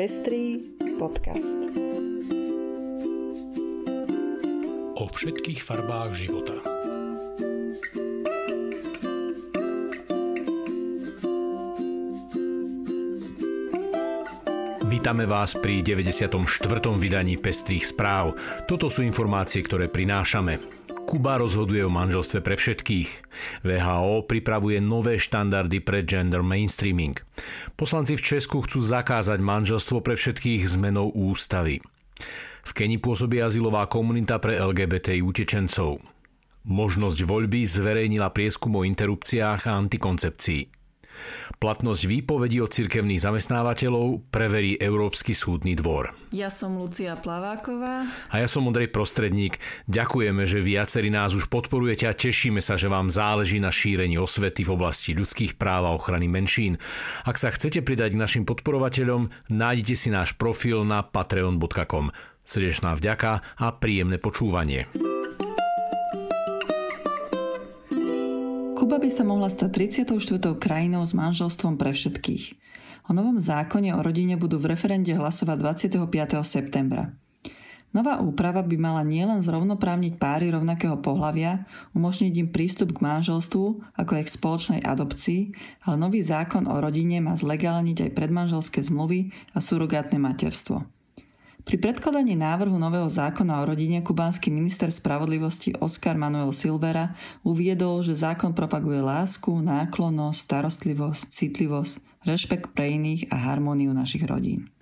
Pestrý podcast. O všetkých farbách života. Vítame vás pri 94. vydaní Pestrých správ. Toto sú informácie, ktoré prinášame. Kuba rozhoduje o manželstve pre všetkých. WHO pripravuje nové štandardy pre gender mainstreaming. Poslanci v Česku chcú zakázať manželstvo pre všetkých zmenou ústavy. V Keni pôsobí azylová komunita pre LGBTI utečencov. Možnosť voľby zverejnila prieskum o interrupciách a antikoncepcii. Platnosť výpovedí od cirkevných zamestnávateľov preverí Európsky súdny dvor. Ja som Lucia Plaváková. A ja som Andrej Prostredník. Ďakujeme, že viacerí nás už podporujete a tešíme sa, že vám záleží na šírení osvety v oblasti ľudských práv a ochrany menšín. Ak sa chcete pridať k našim podporovateľom, nájdete si náš profil na patreon.com. Srdečná vďaka a príjemné počúvanie. Kuba by sa mohla stať 34. krajinou s manželstvom pre všetkých. O novom zákone o rodine budú v referende hlasovať 25. septembra. Nová úprava by mala nielen zrovnoprávniť páry rovnakého pohlavia, umožniť im prístup k manželstvu ako aj k spoločnej adopcii, ale nový zákon o rodine má zlegálniť aj predmanželské zmluvy a surogátne materstvo. Pri predkladaní návrhu nového zákona o rodine kubánsky minister spravodlivosti Oscar Manuel Silvera uviedol, že zákon propaguje lásku, náklonnosť, starostlivosť, citlivosť, rešpekt pre iných a harmóniu našich rodín.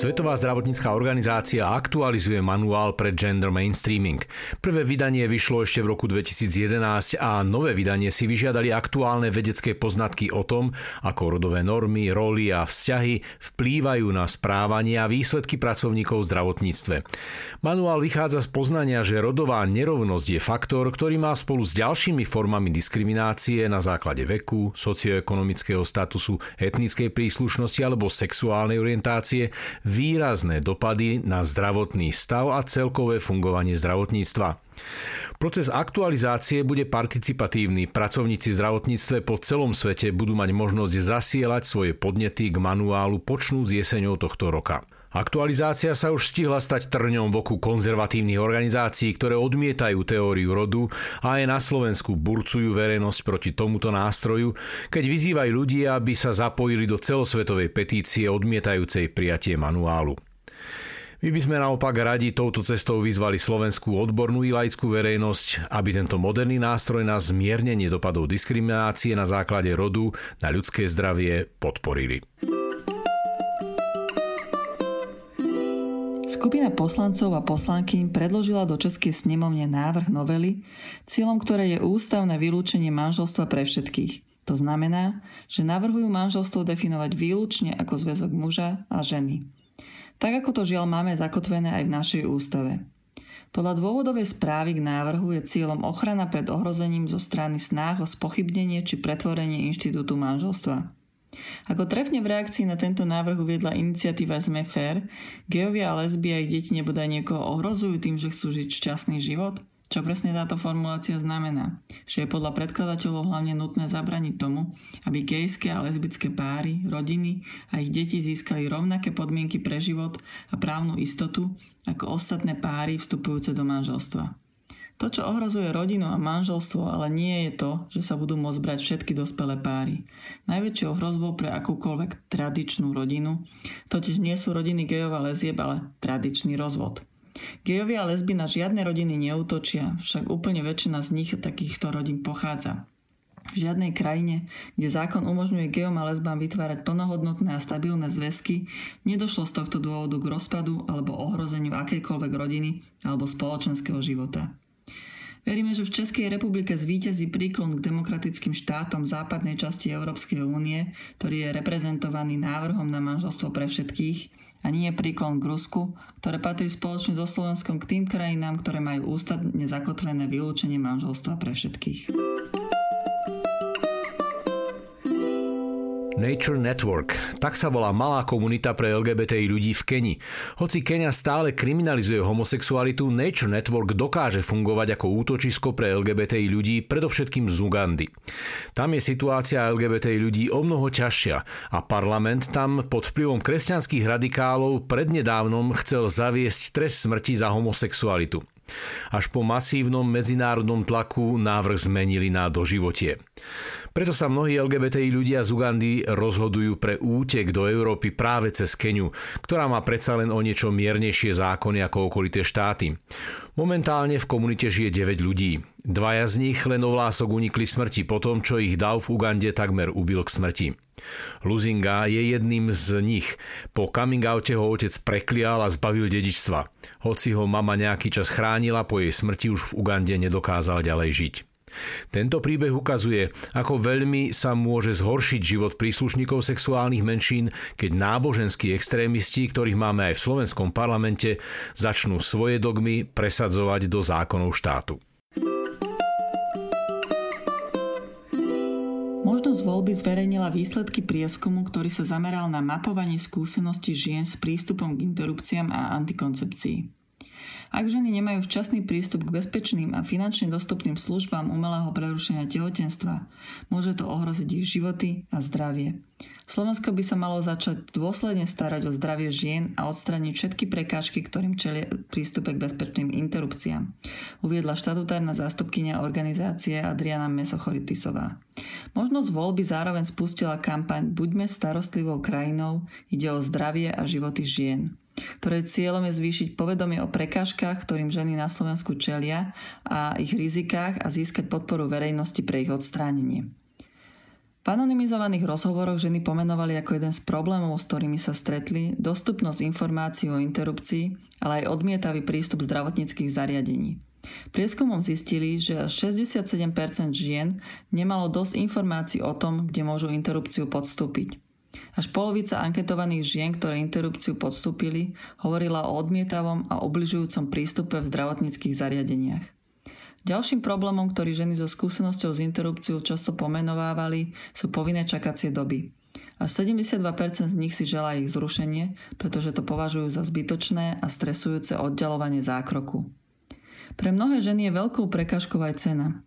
Svetová zdravotnícka organizácia aktualizuje manuál pre gender mainstreaming. Prvé vydanie vyšlo ešte v roku 2011 a nové vydanie si vyžiadali aktuálne vedecké poznatky o tom, ako rodové normy, roly a vzťahy vplývajú na správanie a výsledky pracovníkov v zdravotníctve. Manuál vychádza z poznania, že rodová nerovnosť je faktor, ktorý má spolu s ďalšími formami diskriminácie na základe veku, socioekonomického statusu, etnickej príslušnosti alebo sexuálnej orientácie výrazné dopady na zdravotný stav a celkové fungovanie zdravotníctva. Proces aktualizácie bude participatívny. Pracovníci v zdravotníctve po celom svete budú mať možnosť zasielať svoje podnety k manuálu počnúc jeseňou tohto roka. Aktualizácia sa už stihla stať trňom v oku konzervatívnych organizácií, ktoré odmietajú teóriu rodu a aj na Slovensku burcujú verejnosť proti tomuto nástroju, keď vyzývajú ľudí, aby sa zapojili do celosvetovej petície odmietajúcej prijatie manuálu. My by sme naopak radi touto cestou vyzvali slovenskú odbornú i laickú verejnosť, aby tento moderný nástroj na zmiernenie dopadov diskriminácie na základe rodu na ľudské zdravie podporili. Skupina poslancov a poslankyň predložila do Českej snemovne návrh novely, cieľom ktorej je ústavné vylúčenie manželstva pre všetkých. To znamená, že navrhujú manželstvo definovať výlučne ako zväzok muža a ženy. Tak ako to žiaľ máme zakotvené aj v našej ústave. Podľa dôvodovej správy k návrhu je cieľom ochrana pred ohrozením zo strany snáh o spochybnenie či pretvorenie inštitútu manželstva. Ako trefne v reakcii na tento návrh uviedla iniciatíva SME FAIR, gejovia a lesby a ich deti nebodaj niekoho ohrozujú tým, že chcú žiť šťastný život? Čo presne táto formulácia znamená? Že je podľa predkladateľov hlavne nutné zabraniť tomu, aby gejské a lesbické páry, rodiny a ich deti získali rovnaké podmienky pre život a právnu istotu ako ostatné páry vstupujúce do manželstva. To, čo ohrozuje rodinu a manželstvo, ale nie je to, že sa budú môcť brať všetky dospelé páry. Najväčšou hrozbou pre akúkoľvek tradičnú rodinu totiž nie sú rodiny gejov a lesieb, ale tradičný rozvod. Gejovia a lesby na žiadne rodiny neútočia, však úplne väčšina z nich takýchto rodín pochádza. V žiadnej krajine, kde zákon umožňuje gejom a lesbám vytvárať plnohodnotné a stabilné zväzky, nedošlo z tohto dôvodu k rozpadu alebo ohrozeniu akejkoľvek rodiny alebo spoločenského života. Veríme, že v Českej republike zvíťazí príklon k demokratickým štátom západnej časti Európskej únie, ktorý je reprezentovaný návrhom na manželstvo pre všetkých, a nie je príklon k Rusku, ktoré patrí spoločne so Slovenskom k tým krajinám, ktoré majú ústavne zakotvené vylúčenie manželstva pre všetkých. Nature Network. Tak sa volá malá komunita pre LGBTI ľudí v Keni. Hoci Keňa stále kriminalizuje homosexualitu, Nature Network dokáže fungovať ako útočisko pre LGBTI ľudí, predovšetkým z Ugandy. Tam je situácia LGBTI ľudí omnoho ťažšia a parlament tam pod vplyvom kresťanských radikálov prednedávnom chcel zaviesť trest smrti za homosexualitu. Až po masívnom medzinárodnom tlaku návrh zmenili na doživotie. Preto sa mnohí LGBTI ľudia z Ugandy rozhodujú pre útek do Európy práve cez Keňu, ktorá má predsa len o niečo miernejšie zákony ako okolité štáty. Momentálne v komunite žije 9 ľudí. Dvaja z nich len o vlások unikli smrti po tom, čo ich dav v Ugande takmer ubil k smrti. Luzinga je jedným z nich. Po coming oute ho otec preklial a zbavil dedičstva. Hoci ho mama nejaký čas chránila, po jej smrti už v Ugande nedokázal ďalej žiť. Tento príbeh ukazuje, ako veľmi sa môže zhoršiť život príslušníkov sexuálnych menšín, keď náboženskí extrémisti, ktorých máme aj v slovenskom parlamente, začnú svoje dogmy presadzovať do zákonov štátu. Možnosť voľby zverejnila výsledky prieskumu, ktorý sa zameral na mapovanie skúseností žien s prístupom k interrupciám a antikoncepcii. Ak ženy nemajú včasný prístup k bezpečným a finančne dostupným službám umelého prerušenia tehotenstva, môže to ohroziť ich životy a zdravie. Slovensko by sa malo začať dôsledne starať o zdravie žien a odstrániť všetky prekážky, ktorým čelia prístupe k bezpečným interrupciám, uviedla štatutárna zástupkyňa organizácie Adriana Mesochoritisová. Možnosť voľby zároveň spustila kampaň Buďme starostlivou krajinou, ide o zdravie a životy žien, ktoré cieľom je zvýšiť povedomie o prekážkach, ktorým ženy na Slovensku čelia a ich rizikách a získať podporu verejnosti pre ich odstránenie. V anonymizovaných rozhovoroch ženy pomenovali ako jeden z problémov, s ktorými sa stretli, dostupnosť informácií o interrupcii, ale aj odmietavý prístup zdravotníckych zariadení. Prieskumom zistili, že 67% žien nemalo dosť informácií o tom, kde môžu interrupciu podstúpiť. Až polovica anketovaných žien, ktoré interrupciu podstúpili, hovorila o odmietavom a obližujúcom prístupe v zdravotníckych zariadeniach. Ďalším problémom, ktorý ženy so skúsenosťou s interrupciou často pomenovávali, sú povinné čakacie doby. Až 72% z nich si želá ich zrušenie, pretože to považujú za zbytočné a stresujúce oddialovanie zákroku. Pre mnohé ženy je veľkou prekážkou aj cena.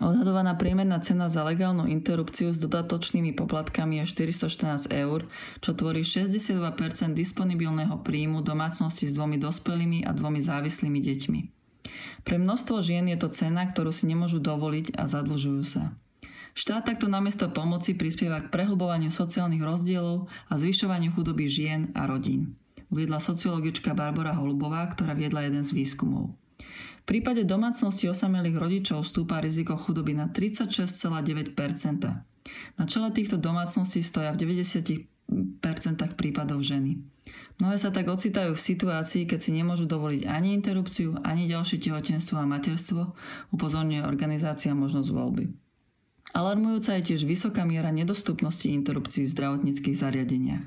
Odhadovaná priemerná cena za legálnu interrupciu s dodatočnými poplatkami je 414 €, čo tvorí 62% disponibilného príjmu domácnosti s 2 dospelými a 2 závislými deťmi. Pre množstvo žien je to cena, ktorú si nemôžu dovoliť a zadlžujú sa. Štát takto namiesto pomoci prispieva k prehlbovaniu sociálnych rozdielov a zvyšovaniu chudoby žien a rodín, uviedla sociologička Barbora Holubová, ktorá viedla jeden z výskumov. V prípade domácnosti osamelých rodičov stúpa riziko chudoby na 36,9%. Na čele týchto domácností stoja v 90% prípadov ženy. Mnohé sa tak ocitajú v situácii, keď si nemôžu dovoliť ani interrupciu, ani ďalšie tehotenstvo a materstvo, upozorňuje organizácia Možnosť voľby. Alarmujúca je tiež vysoká miera nedostupnosti interrupcií v zdravotníckych zariadeniach.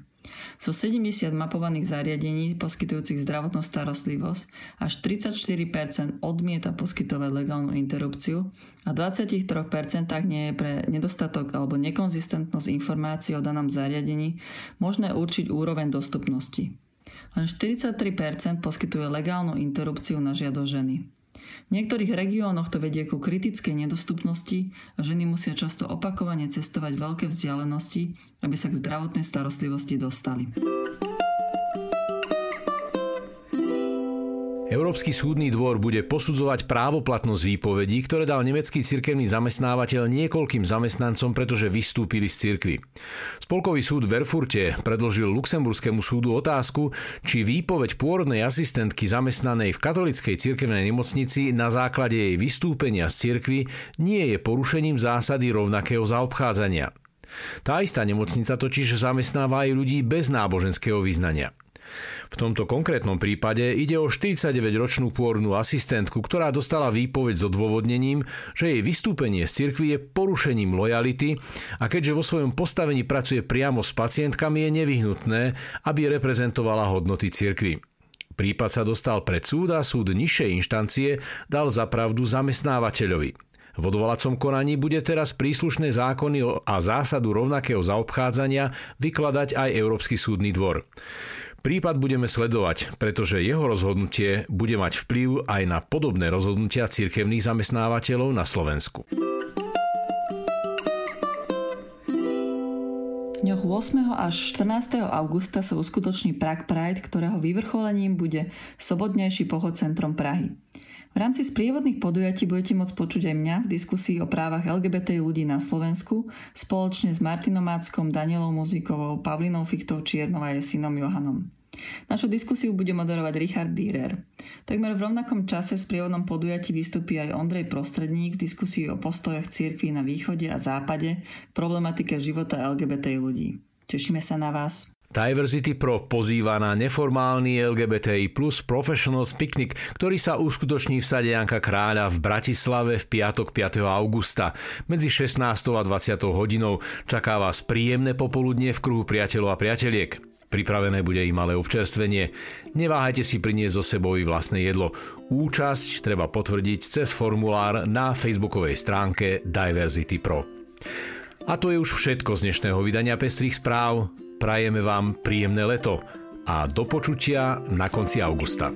Zo 70 mapovaných zariadení poskytujúcich zdravotnú starostlivosť až 34% odmieta poskytovať legálnu interrupciu a 23% nie je pre nedostatok alebo nekonzistentnosť informácií o danom zariadení možné určiť úroveň dostupnosti. Len 43% poskytuje legálnu interrupciu na žiadosť ženy. V niektorých regiónoch to vedie ku kritickej nedostupnosti a ženy musia často opakovane cestovať veľké vzdialenosti, aby sa k zdravotnej starostlivosti dostali. Európsky súdny dvor bude posudzovať právoplatnosť výpovedí, ktoré dal nemecký cirkevný zamestnávateľ niekoľkým zamestnancom, pretože vystúpili z cirkvi. Spolkový súd v Erfurte predložil luxemburskému súdu otázku, či výpoveď pôrodnej asistentky zamestnanej v katolíckej cirkevnej nemocnici na základe jej vystúpenia z cirkvi nie je porušením zásady rovnakého zaobchádzania. Tá istá nemocnica totiž zamestnáva aj ľudí bez náboženského vyznania. V tomto konkrétnom prípade ide o 49-ročnú pôrodnú asistentku, ktorá dostala výpoveď s odôvodnením, že jej vystúpenie z cirkvi je porušením lojality a keďže vo svojom postavení pracuje priamo s pacientkami, je nevyhnutné, aby reprezentovala hodnoty cirkvi. Prípad sa dostal pred súd a súd nižšej inštancie dal zapravdu zamestnávateľovi. V odvolacom konaní bude teraz príslušné zákony a zásadu rovnakého zaobchádzania vykladať aj Európsky súdny dvor. Prípad budeme sledovať, pretože jeho rozhodnutie bude mať vplyv aj na podobné rozhodnutia cirkevných zamestnávateľov na Slovensku. V dňoch 8. až 14. augusta sa uskutoční Prague Pride, ktorého vyvrcholením bude sobotnejší pohod centrom Prahy. V rámci sprievodných podujatí budete môcť počuť aj mňa v diskusii o právach LGBT ľudí na Slovensku spoločne s Martinom Máckom, Danielou Muzíkovou, Pavlínou Fichtou Čiernová a jej synom Johanom. Našu diskusiu bude moderovať Richard Dürer. Takmer v rovnakom čase v sprievodnom podujatí vystúpi aj Andrej Prostredník v diskusii o postojoch cirkvi na východe a západe k problematike života LGBT ľudí. Tešíme sa na vás. Diverzity Pro pozýva na neformálny LGBTI plus Professionals Picnic, ktorý sa uskutoční v sade Janka Kráľa v Bratislave v piatok 5. augusta. Medzi 16. a 20. hodinou čaká vás príjemné popoludnie v kruhu priateľov a priateliek. Pripravené bude i malé občerstvenie. Neváhajte si priniesť so sebou i vlastné jedlo. Účasť treba potvrdiť cez formulár na facebookovej stránke Diverzity Pro. A to je už všetko z dnešného vydania Pestrých správ. Prajeme vám príjemné leto a do počutia na konci augusta.